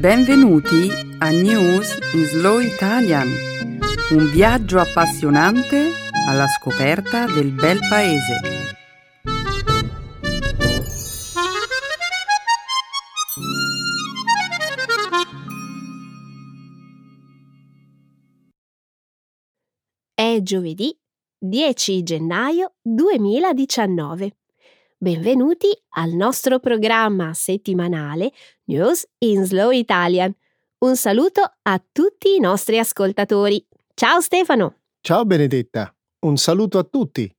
Benvenuti a News in Slow Italian, un viaggio appassionante alla scoperta del bel paese. È giovedì 10 gennaio 2019. Benvenuti al nostro programma settimanale News in Slow Italian. Un saluto a tutti i nostri ascoltatori. Ciao Stefano! Ciao Benedetta! Un saluto a tutti!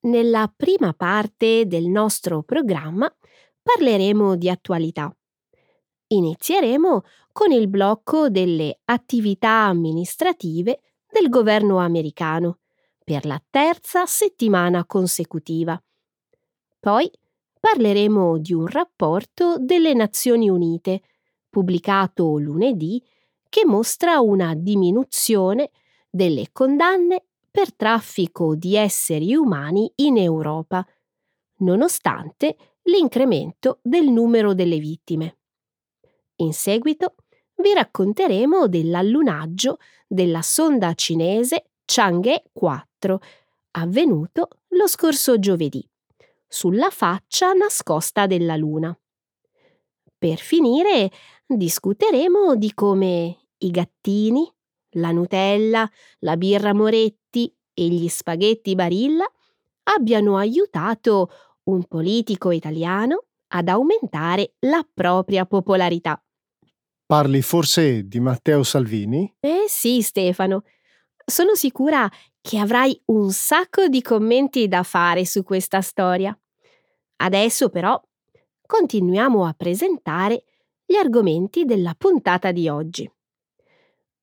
Nella prima parte del nostro programma parleremo di attualità. Inizieremo con il blocco delle attività amministrative del governo americano per la terza settimana consecutiva. Poi parleremo di un rapporto delle Nazioni Unite, pubblicato lunedì, che mostra una diminuzione delle condanne per traffico di esseri umani in Europa, nonostante l'incremento del numero delle vittime. In seguito vi racconteremo dell'allunaggio della sonda cinese Chang'e 4, avvenuto lo scorso giovedì, sulla faccia nascosta della Luna. Per finire discuteremo di come i gattini, la Nutella, la birra Moretti e gli spaghetti Barilla abbiano aiutato un politico italiano ad aumentare la propria popolarità. Parli forse di Matteo Salvini? Eh sì, Stefano. Sono sicura che avrai un sacco di commenti da fare su questa storia. Adesso però continuiamo a presentare gli argomenti della puntata di oggi.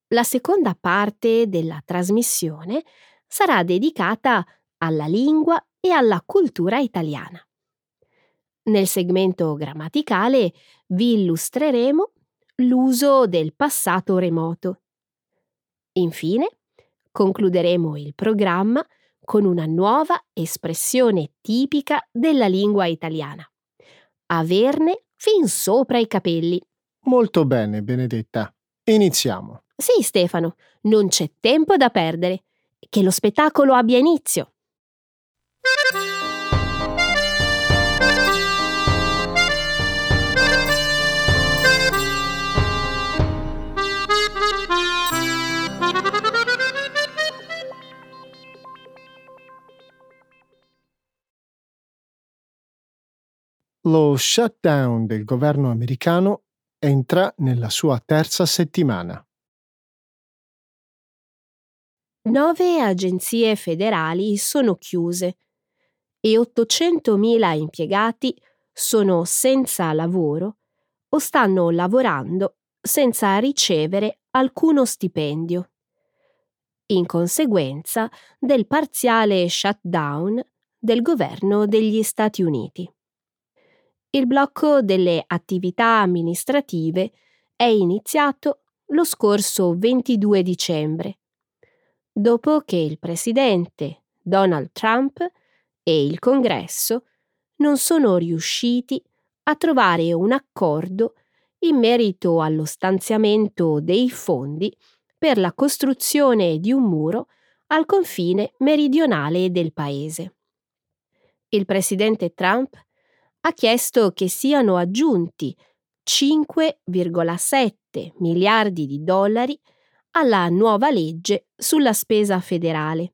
La seconda parte della trasmissione sarà dedicata alla lingua e alla cultura italiana. Nel segmento grammaticale vi illustreremo l'uso del passato remoto. Infine, concluderemo il programma con una nuova espressione tipica della lingua italiana. Averne fin sopra i capelli. Molto bene, Benedetta. Iniziamo. Sì, Stefano, non c'è tempo da perdere. Che lo spettacolo abbia inizio. Lo shutdown del governo americano entra nella sua terza settimana. 9 agenzie federali sono chiuse e 800.000 impiegati sono senza lavoro o stanno lavorando senza ricevere alcuno stipendio, in conseguenza del parziale shutdown del governo degli Stati Uniti. Il blocco delle attività amministrative è iniziato lo scorso 22 dicembre, dopo che il presidente Donald Trump e il Congresso non sono riusciti a trovare un accordo in merito allo stanziamento dei fondi per la costruzione di un muro al confine meridionale del paese. Il presidente Trump ha chiesto che siano aggiunti 5,7 miliardi di dollari alla nuova legge sulla spesa federale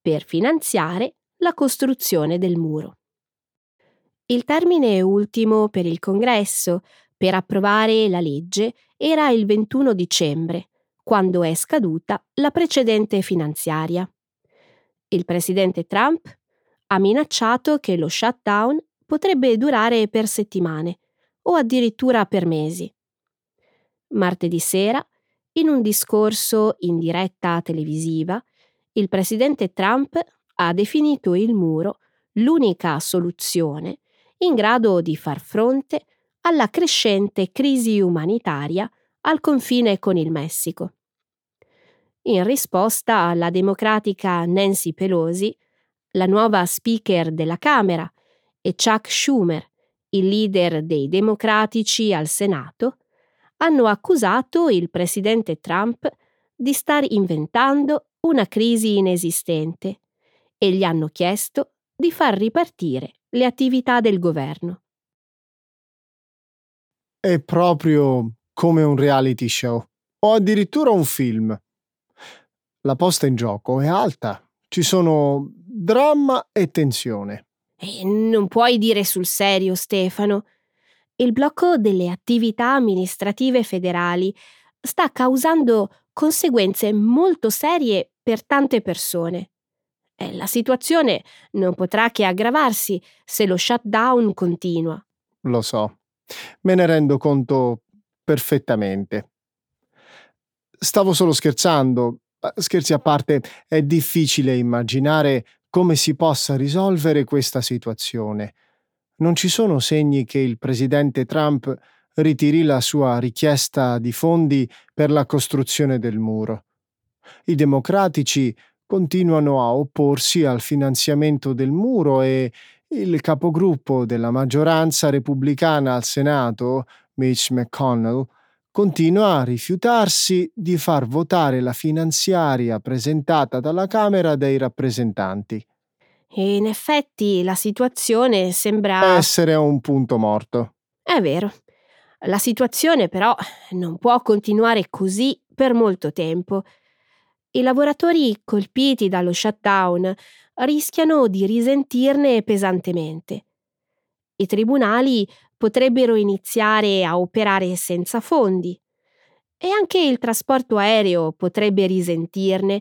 per finanziare la costruzione del muro. Il termine ultimo per il Congresso per approvare la legge era il 21 dicembre, quando è scaduta la precedente finanziaria. Il presidente Trump ha minacciato che lo shutdown potrebbe durare per settimane o addirittura per mesi. Martedì sera, in un discorso in diretta televisiva, il presidente Trump ha definito il muro l'unica soluzione in grado di far fronte alla crescente crisi umanitaria al confine con il Messico. In risposta alla democratica Nancy Pelosi, la nuova speaker della Camera, e Chuck Schumer, il leader dei democratici al Senato, hanno accusato il presidente Trump di star inventando una crisi inesistente e gli hanno chiesto di far ripartire le attività del governo. È proprio come un reality show o addirittura un film. La posta in gioco è alta, ci sono dramma e tensione. Non puoi dire sul serio, Stefano. Il blocco delle attività amministrative federali sta causando conseguenze molto serie per tante persone. La situazione non potrà che aggravarsi se lo shutdown continua. Lo so, me ne rendo conto perfettamente. Stavo solo scherzando. Scherzi a parte, è difficile immaginare come si possa risolvere questa situazione. Non ci sono segni che il presidente Trump ritiri la sua richiesta di fondi per la costruzione del muro. I democratici continuano a opporsi al finanziamento del muro e il capogruppo della maggioranza repubblicana al Senato, Mitch McConnell, continua a rifiutarsi di far votare la finanziaria presentata dalla Camera dei rappresentanti. In effetti la situazione sembra essere a un punto morto. È vero. La situazione però non può continuare così per molto tempo. I lavoratori colpiti dallo shutdown rischiano di risentirne pesantemente. I tribunali potrebbero iniziare a operare senza fondi e anche il trasporto aereo potrebbe risentirne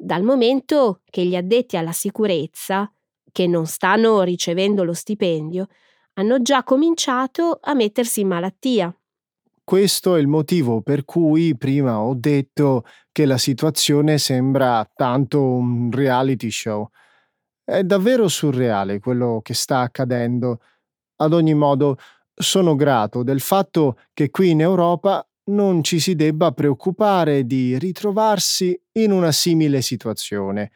dal momento che gli addetti alla sicurezza, che non stanno ricevendo lo stipendio, hanno già cominciato a mettersi in malattia. Questo è il motivo per cui prima ho detto che la situazione sembra tanto un reality show. È davvero surreale quello che sta accadendo. Ad ogni modo, sono grato del fatto che qui in Europa non ci si debba preoccupare di ritrovarsi in una simile situazione.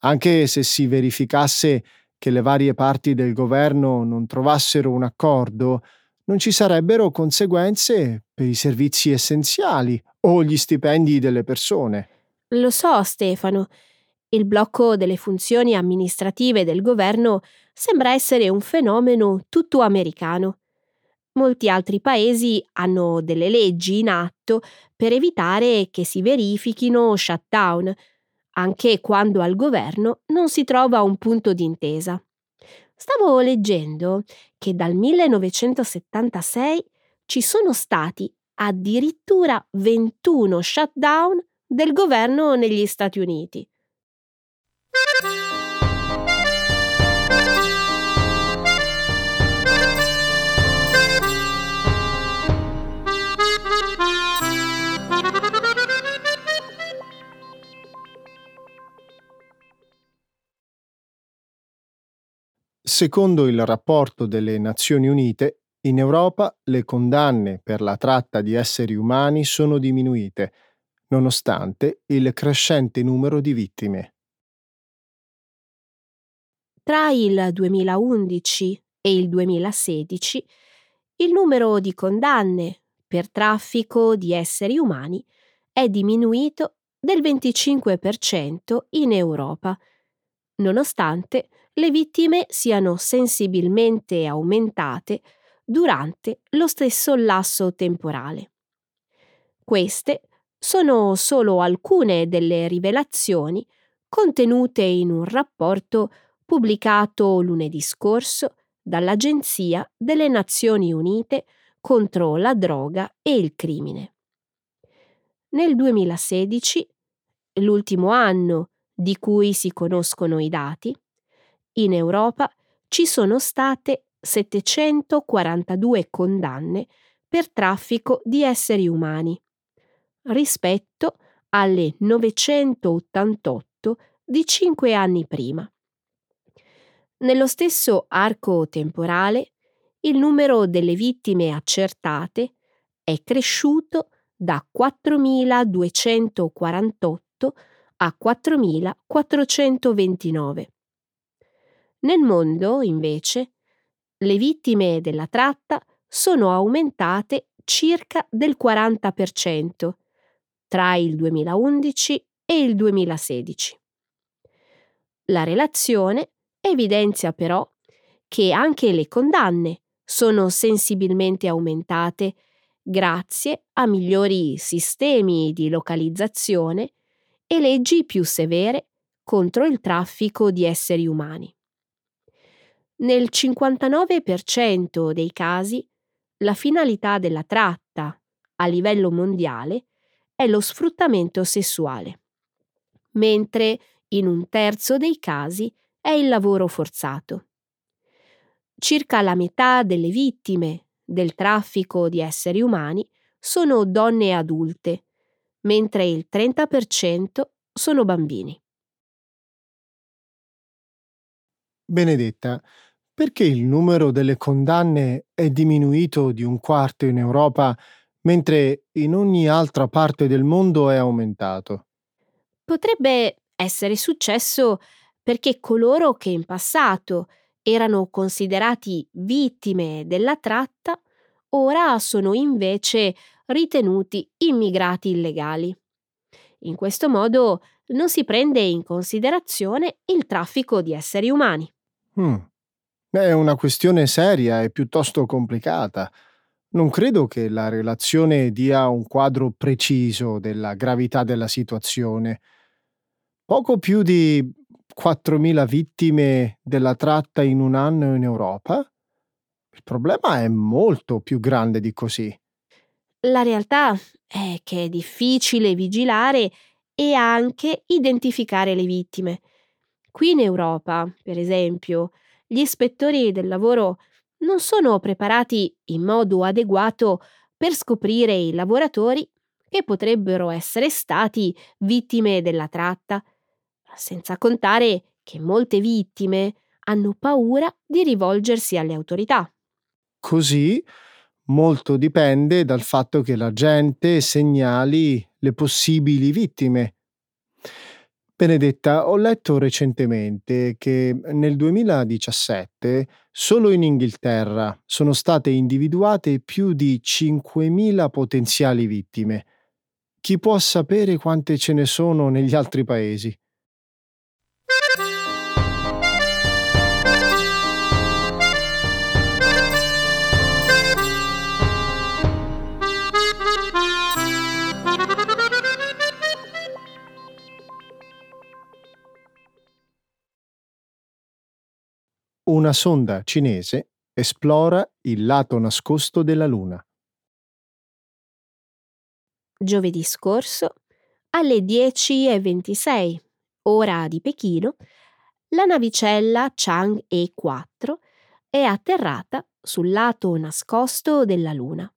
Anche se si verificasse che le varie parti del governo non trovassero un accordo, non ci sarebbero conseguenze per i servizi essenziali o gli stipendi delle persone. Lo so, Stefano. Il blocco delle funzioni amministrative del governo sembra essere un fenomeno tutto americano. Molti altri paesi hanno delle leggi in atto per evitare che si verifichino shutdown, anche quando al governo non si trova un punto d'intesa. Stavo leggendo che dal 1976 ci sono stati addirittura 21 shutdown del governo negli Stati Uniti. Secondo il rapporto delle Nazioni Unite, in Europa le condanne per la tratta di esseri umani sono diminuite, nonostante il crescente numero di vittime. Tra il 2011 e il 2016 il numero di condanne per traffico di esseri umani è diminuito del 25% in Europa, nonostante le vittime siano sensibilmente aumentate durante lo stesso lasso temporale. Queste sono solo alcune delle rivelazioni contenute in un rapporto pubblicato lunedì scorso dall'Agenzia delle Nazioni Unite contro la droga e il crimine. Nel 2016, l'ultimo anno di cui si conoscono i dati, in Europa ci sono state 742 condanne per traffico di esseri umani, rispetto alle 988 di 5 anni prima. Nello stesso arco temporale, il numero delle vittime accertate è cresciuto da 4.248 a 4.429. Nel mondo, invece, le vittime della tratta sono aumentate circa del 40% tra il 2011 e il 2016. La relazione evidenzia però che anche le condanne sono sensibilmente aumentate grazie a migliori sistemi di localizzazione e leggi più severe contro il traffico di esseri umani. Nel 59% dei casi, la finalità della tratta a livello mondiale è lo sfruttamento sessuale, mentre in un terzo dei casi è il lavoro forzato. Circa la metà delle vittime del traffico di esseri umani sono donne adulte, mentre il 30% sono bambini. Benedetta, perché il numero delle condanne è diminuito di un quarto in Europa, mentre in ogni altra parte del mondo è aumentato? Potrebbe essere successo perché coloro che in passato erano considerati vittime della tratta ora sono invece ritenuti immigrati illegali. In questo modo non si prende in considerazione il traffico di esseri umani. È una questione seria e piuttosto complicata. Non credo che la relazione dia un quadro preciso della gravità della situazione. Poco più di 4.000 vittime della tratta in un anno in Europa? Il problema è molto più grande di così. La realtà è che è difficile vigilare e anche identificare le vittime. Qui in Europa, per esempio, gli ispettori del lavoro non sono preparati in modo adeguato per scoprire i lavoratori che potrebbero essere stati vittime della tratta, senza contare che molte vittime hanno paura di rivolgersi alle autorità. Così molto dipende dal fatto che la gente segnali le possibili vittime. Benedetta, ho letto recentemente che nel 2017 solo in Inghilterra sono state individuate più di 5.000 potenziali vittime. Chi può sapere quante ce ne sono negli altri paesi? Una sonda cinese esplora il lato nascosto della Luna. Giovedì scorso, alle 10:26, ora di Pechino, la navicella Chang'e 4 è atterrata sul lato nascosto della Luna.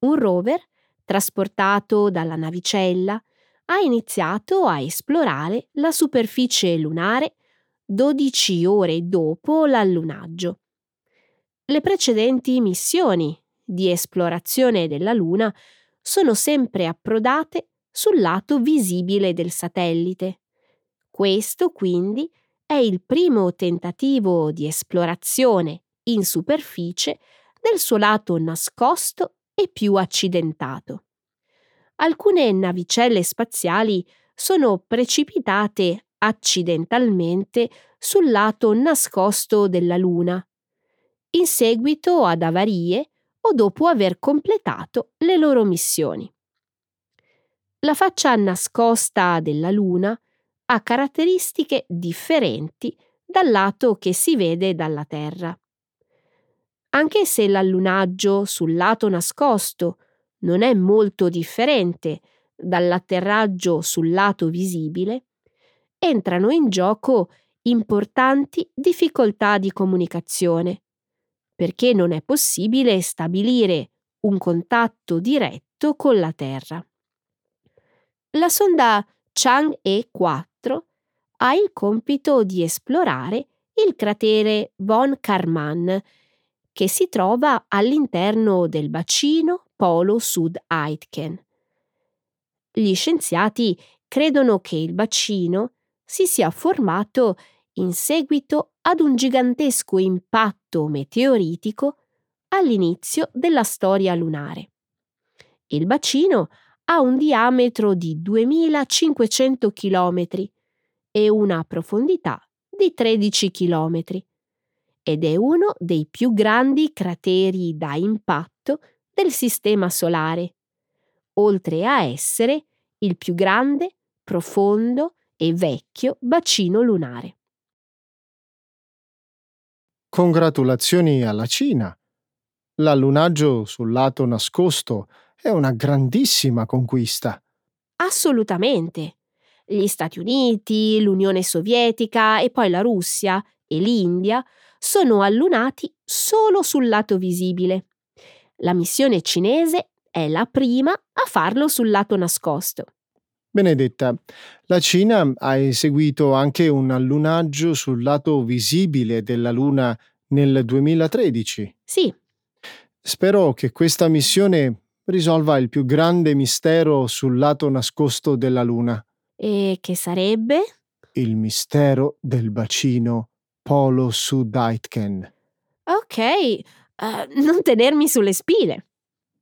Un rover, trasportato dalla navicella, ha iniziato a esplorare la superficie lunare 12 ore dopo l'allunaggio. Le precedenti missioni di esplorazione della Luna sono sempre approdate sul lato visibile del satellite. Questo, quindi, è il primo tentativo di esplorazione in superficie del suo lato nascosto e più accidentato. Alcune navicelle spaziali sono precipitate accidentalmente sul lato nascosto della Luna, in seguito ad avarie o dopo aver completato le loro missioni. La faccia nascosta della Luna ha caratteristiche differenti dal lato che si vede dalla Terra. Anche se l'allunaggio sul lato nascosto non è molto differente dall'atterraggio sul lato visibile, entrano in gioco importanti difficoltà di comunicazione, perché non è possibile stabilire un contatto diretto con la Terra. La sonda Chang'e 4 ha il compito di esplorare il cratere Von Karman, che si trova all'interno del bacino Polo Sud Aitken. Gli scienziati credono che il bacino si sia formato in seguito ad un gigantesco impatto meteoritico all'inizio della storia lunare. Il bacino ha un diametro di 2500 km e una profondità di 13 km ed è uno dei più grandi crateri da impatto del Sistema Solare, oltre a essere il più grande, profondo e vecchio bacino lunare. Congratulazioni alla Cina! L'allunaggio sul lato nascosto è una grandissima conquista. Assolutamente! Gli Stati Uniti, l'Unione Sovietica e poi la Russia e l'India sono allunati solo sul lato visibile. La missione cinese è la prima a farlo sul lato nascosto. Benedetta, la Cina ha eseguito anche un allunaggio sul lato visibile della Luna nel 2013. Sì. Spero che questa missione risolva il più grande mistero sul lato nascosto della Luna. E che sarebbe? Il mistero del bacino Polo Sud Aitken. Ok, non tenermi sulle spine.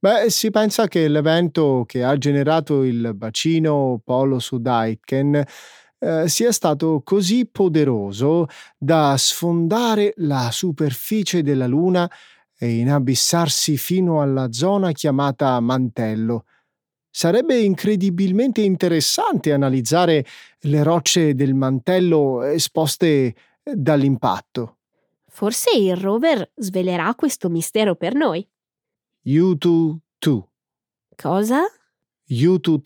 Beh, si pensa che l'evento che ha generato il bacino Polo Sud Aitken sia stato così poderoso da sfondare la superficie della Luna e inabissarsi fino alla zona chiamata mantello. Sarebbe incredibilmente interessante analizzare le rocce del mantello esposte dall'impatto. Forse il rover svelerà questo mistero per noi. Yutu. Cosa? Yutu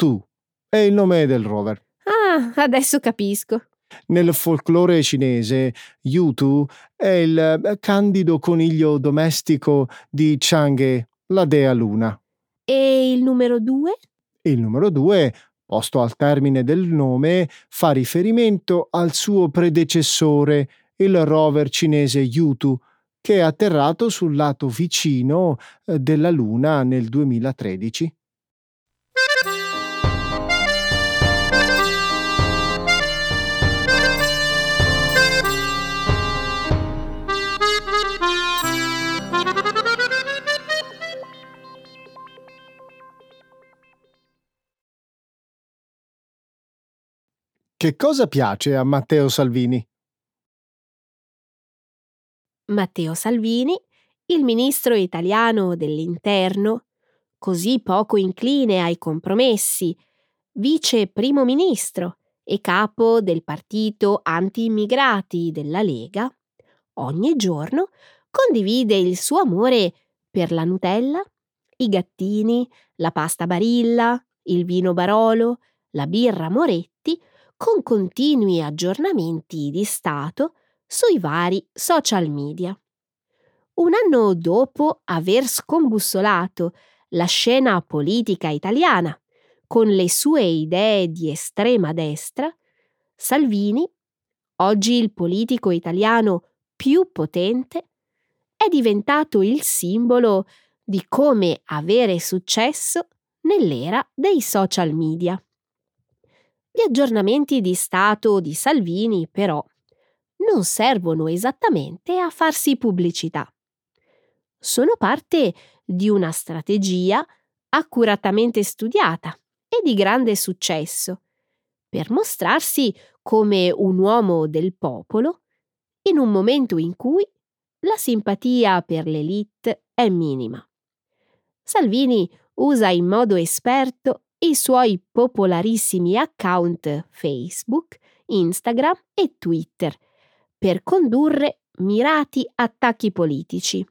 è il nome del rover. Ah, adesso capisco. Nel folklore cinese, Yutu è il candido coniglio domestico di Chang'e, la dea luna. E il numero 2? Il numero 2, posto al termine del nome, fa riferimento al suo predecessore, il rover cinese Yutu, che è atterrato sul lato vicino della Luna nel 2013. Che cosa piace a Matteo Salvini? Matteo Salvini, il ministro italiano dell'Interno, così poco incline ai compromessi, vice primo ministro e capo del partito anti-immigrati della Lega, ogni giorno condivide il suo amore per la Nutella, i gattini, la pasta Barilla, il vino Barolo, la birra Moretti, con continui aggiornamenti di stato sui vari social media. Un anno dopo aver scombussolato la scena politica italiana con le sue idee di estrema destra, Salvini, oggi il politico italiano più potente, è diventato il simbolo di come avere successo nell'era dei social media. Gli aggiornamenti di stato di Salvini, però, non servono esattamente a farsi pubblicità. Sono parte di una strategia accuratamente studiata e di grande successo per mostrarsi come un uomo del popolo in un momento in cui la simpatia per l'élite è minima. Salvini usa in modo esperto i suoi popolarissimi account Facebook, Instagram e Twitter per condurre mirati attacchi politici.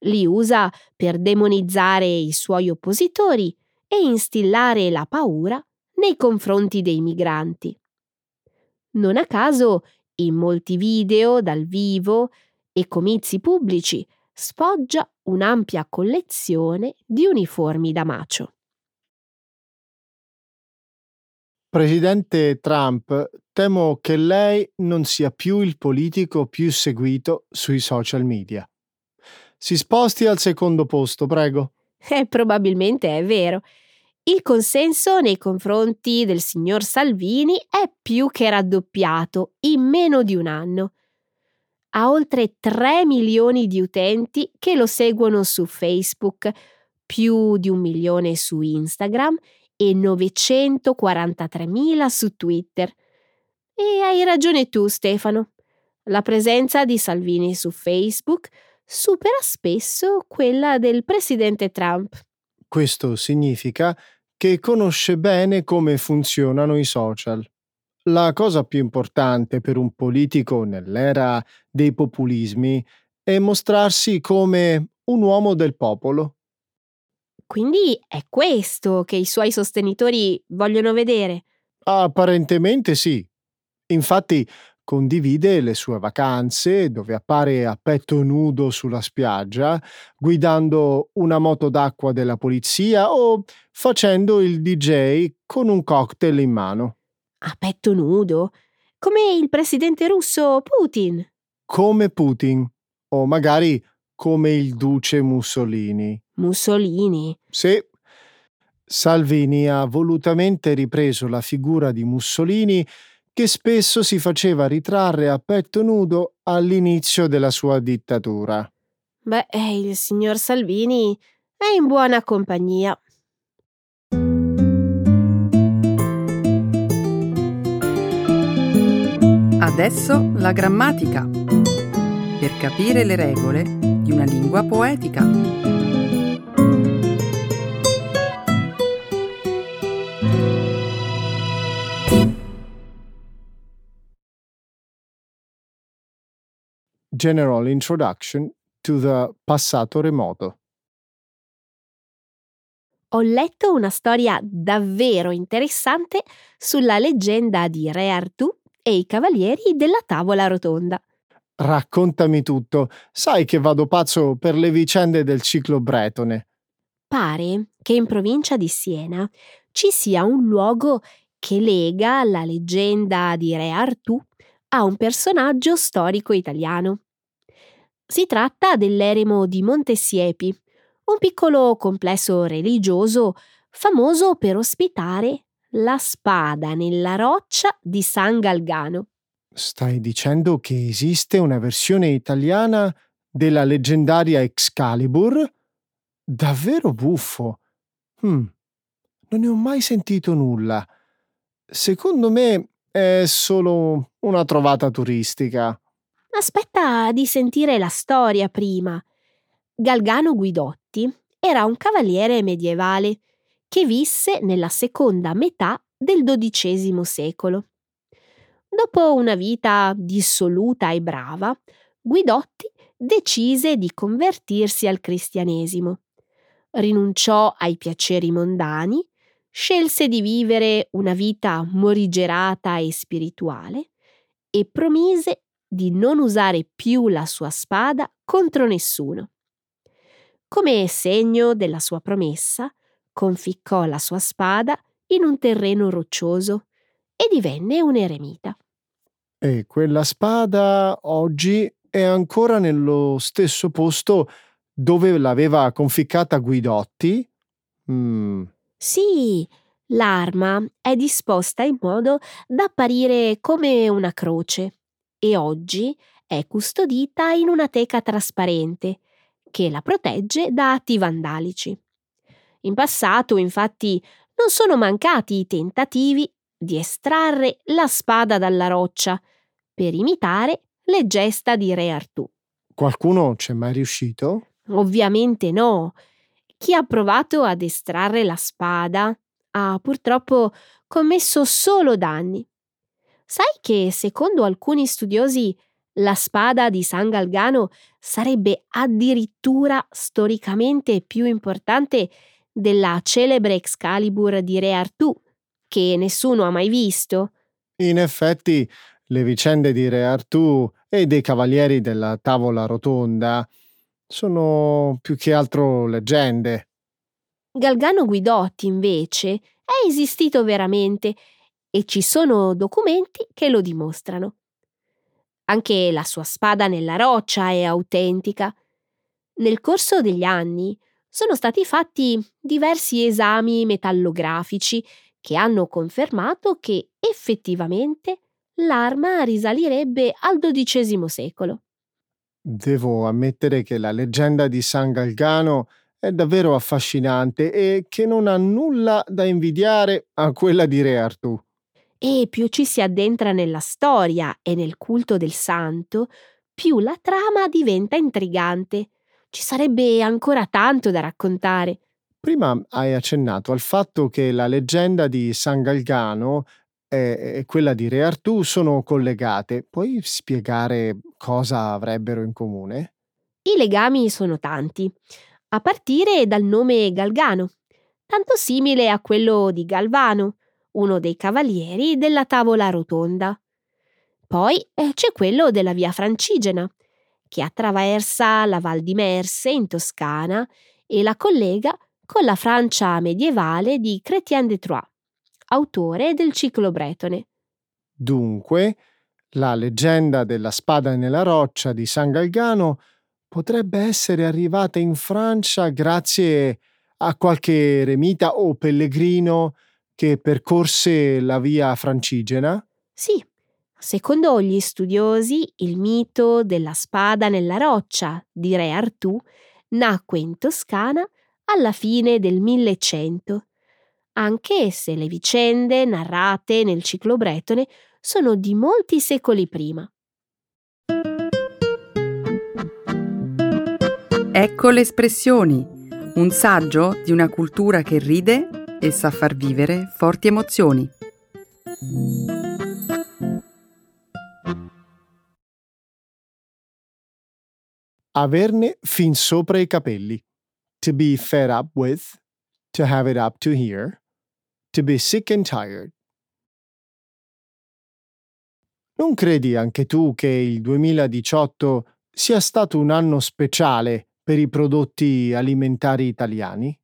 Li usa per demonizzare i suoi oppositori e instillare la paura nei confronti dei migranti. Non a caso, in molti video dal vivo e comizi pubblici sfoggia un'ampia collezione di uniformi da macio. Presidente Trump, temo che lei non sia più il politico più seguito sui social media. Si sposti al secondo posto, prego. Probabilmente è vero. Il consenso nei confronti del signor Salvini è più che raddoppiato in meno di un anno. ha oltre 3 milioni di utenti che lo seguono su Facebook, più di 1 milione su Instagram e 943.000 su Twitter. E hai ragione tu, Stefano. La presenza di Salvini su Facebook supera spesso quella del presidente Trump. Questo significa che conosce bene come funzionano i social. La cosa più importante per un politico nell'era dei populismi è mostrarsi come un uomo del popolo. Quindi è questo che i suoi sostenitori vogliono vedere? Apparentemente sì. Infatti condivide le sue vacanze, dove appare a petto nudo sulla spiaggia, guidando una moto d'acqua della polizia o facendo il DJ con un cocktail in mano. A petto nudo? Come il presidente russo Putin? Come Putin, o magari come il duce Mussolini. Mussolini? Sì. Salvini ha volutamente ripreso la figura di Mussolini, che spesso si faceva ritrarre a petto nudo all'inizio della sua dittatura. Beh, il signor Salvini è in buona compagnia. Adesso la grammatica, per capire le regole di una lingua poetica. General Introduction to the passato remoto. Ho letto una storia davvero interessante sulla leggenda di Re Artù e i cavalieri della tavola rotonda. Raccontami tutto, sai che vado pazzo per le vicende del ciclo bretone. Pare che in provincia di Siena ci sia un luogo che lega la leggenda di Re Artù a un personaggio storico italiano. Si tratta dell'eremo di Montesiepi, un piccolo complesso religioso famoso per ospitare la spada nella roccia di San Galgano. Stai dicendo che esiste una versione italiana della leggendaria Excalibur? Davvero buffo! Non ne ho mai sentito nulla. Secondo me è solo una trovata turistica. Aspetta di sentire la storia prima. Galgano Guidotti era un cavaliere medievale che visse nella seconda metà del XII secolo. Dopo una vita dissoluta e brava, Guidotti decise di convertirsi al cristianesimo. Rinunciò ai piaceri mondani, scelse di vivere una vita morigerata e spirituale e promise di non usare più la sua spada contro nessuno. Come segno della sua promessa, conficcò la sua spada in un terreno roccioso e divenne un eremita. E quella spada oggi è ancora nello stesso posto dove l'aveva conficcata Guidotti? Sì, l'arma è disposta in modo da apparire come una croce e oggi è custodita in una teca trasparente che la protegge da atti vandalici. In passato, infatti, non sono mancati i tentativi di estrarre la spada dalla roccia per imitare le gesta di Re Artù. Qualcuno c'è mai riuscito? Ovviamente no. Chi ha provato ad estrarre la spada ha purtroppo commesso solo danni. Sai che, secondo alcuni studiosi, la spada di San Galgano sarebbe addirittura storicamente più importante della celebre Excalibur di Re Artù, che nessuno ha mai visto? In effetti, le vicende di Re Artù e dei cavalieri della tavola rotonda sono più che altro leggende. Galgano Guidotti, invece, è esistito veramente e ci sono documenti che lo dimostrano. Anche la sua spada nella roccia è autentica. Nel corso degli anni sono stati fatti diversi esami metallografici che hanno confermato che effettivamente l'arma risalirebbe al XII secolo. Devo ammettere che la leggenda di San Galgano è davvero affascinante e che non ha nulla da invidiare a quella di Re Artù. E più ci si addentra nella storia e nel culto del santo, più la trama diventa intrigante. Ci sarebbe ancora tanto da raccontare. Prima hai accennato al fatto che la leggenda di San Galgano e quella di Re Artù sono collegate. Puoi spiegare cosa avrebbero in comune? I legami sono tanti, a partire dal nome Galgano, tanto simile a quello di Galvano, uno dei cavalieri della tavola rotonda. Poi c'è quello della Via Francigena, che attraversa la Val di Merse in Toscana e la collega con la Francia medievale di Chrétien de Troyes, autore del ciclo bretone. Dunque, la leggenda della spada nella roccia di San Galgano potrebbe essere arrivata in Francia grazie a qualche eremita o pellegrino che percorse la Via Francigena? Sì, secondo gli studiosi il mito della spada nella roccia di Re Artù nacque in Toscana alla fine del 1100, anche se le vicende narrate nel ciclo bretone sono di molti secoli prima. Ecco le espressioni, un saggio di una cultura che ride e sa far vivere forti emozioni. Averne fin sopra i capelli. To be fed up with. To have it up to here. To be sick and tired. Non credi anche tu che il 2018 sia stato un anno speciale per i prodotti alimentari italiani?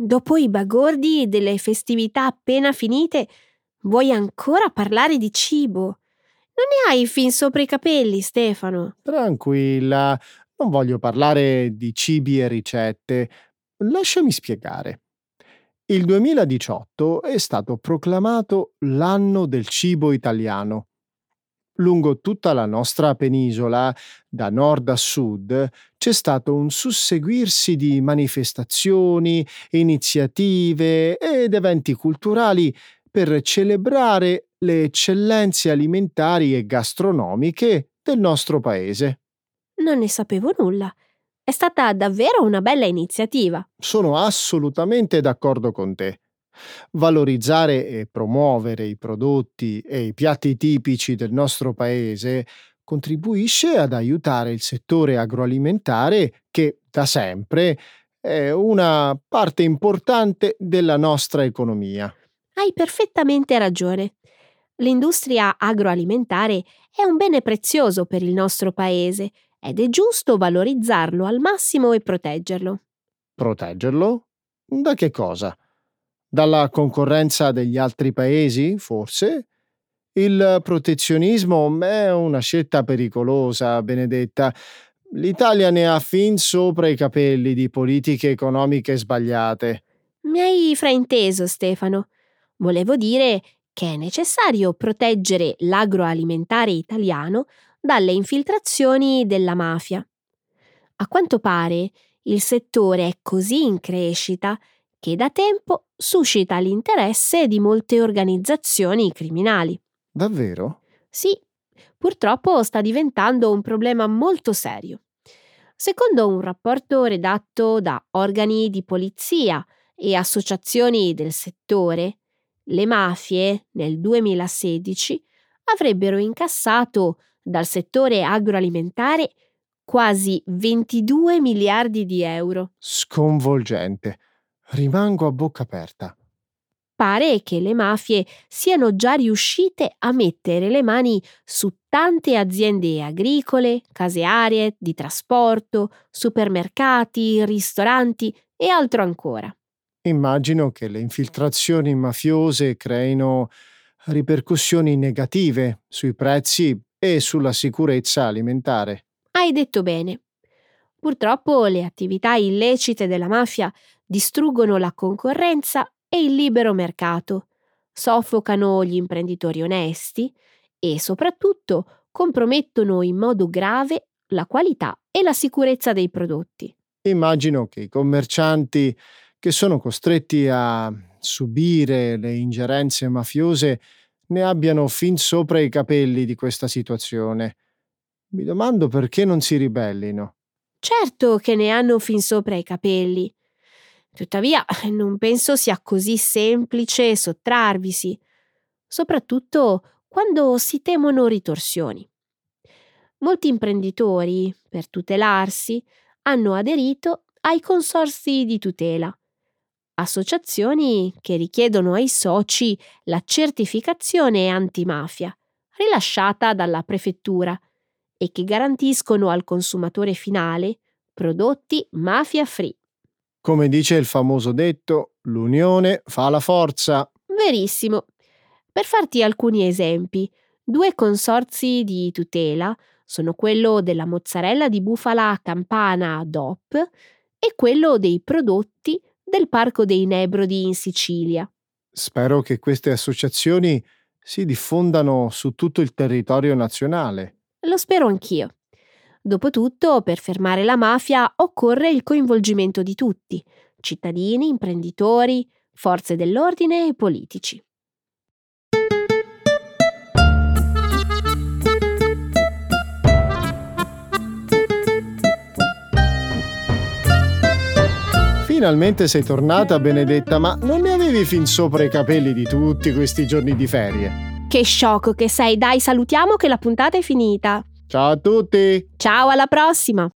Dopo i bagordi delle festività appena finite, vuoi ancora parlare di cibo? Non ne hai fin sopra i capelli, Stefano. Tranquilla. Non voglio parlare di cibi e ricette. Lasciami spiegare. Il 2018 è stato proclamato l'anno del cibo italiano. Lungo tutta la nostra penisola, da nord a sud, c'è stato un susseguirsi di manifestazioni, iniziative ed eventi culturali per celebrare le eccellenze alimentari e gastronomiche del nostro paese. Non ne sapevo nulla. È stata davvero una bella iniziativa. Sono assolutamente d'accordo con te. Valorizzare e promuovere i prodotti e i piatti tipici del nostro paese contribuisce ad aiutare il settore agroalimentare che, da sempre, è una parte importante della nostra economia. Hai perfettamente ragione. L'industria agroalimentare è un bene prezioso per il nostro paese ed è giusto valorizzarlo al massimo e proteggerlo. Proteggerlo? Da che cosa? Dalla concorrenza degli altri paesi, forse? Il protezionismo è una scelta pericolosa, Benedetta. L'Italia ne ha fin sopra i capelli di politiche economiche sbagliate. Mi hai frainteso, Stefano. Volevo dire che è necessario proteggere l'agroalimentare italiano dalle infiltrazioni della mafia. A quanto pare, il settore è così in crescita che da tempo suscita l'interesse di molte organizzazioni criminali. Davvero? Sì, purtroppo sta diventando un problema molto serio. Secondo un rapporto redatto da organi di polizia e associazioni del settore, le mafie nel 2016 avrebbero incassato dal settore agroalimentare quasi 22 miliardi di euro. Sconvolgente. Rimango a bocca aperta. Pare che le mafie siano già riuscite a mettere le mani su tante aziende agricole, casearie, di trasporto, supermercati, ristoranti e altro ancora. Immagino che le infiltrazioni mafiose creino ripercussioni negative sui prezzi e sulla sicurezza alimentare. Hai detto bene. Purtroppo le attività illecite della mafia distruggono la concorrenza e il libero mercato, soffocano gli imprenditori onesti e soprattutto compromettono in modo grave la qualità e la sicurezza dei prodotti. Immagino che i commercianti che sono costretti a subire le ingerenze mafiose ne abbiano fin sopra i capelli di questa situazione. Mi domando perché non si ribellino. Certo che ne hanno fin sopra i capelli. Tuttavia, non penso sia così semplice sottrarvisi, soprattutto quando si temono ritorsioni. Molti imprenditori, per tutelarsi, hanno aderito ai consorzi di tutela, associazioni che richiedono ai soci la certificazione antimafia rilasciata dalla prefettura e che garantiscono al consumatore finale prodotti mafia free. Come dice il famoso detto, l'unione fa la forza. Verissimo. Per farti alcuni esempi, due consorzi di tutela sono quello della mozzarella di bufala campana DOP e quello dei prodotti del Parco dei Nebrodi in Sicilia. Spero che queste associazioni si diffondano su tutto il territorio nazionale. Lo spero anch'io. Dopotutto, per fermare la mafia occorre il coinvolgimento di tutti, cittadini, imprenditori, forze dell'ordine e politici. Finalmente sei tornata, Benedetta, ma non ne avevi fin sopra i capelli di tutti questi giorni di ferie? Che sciocco che sei, dai, salutiamo che la puntata è finita. Ciao a tutti! Ciao, alla prossima!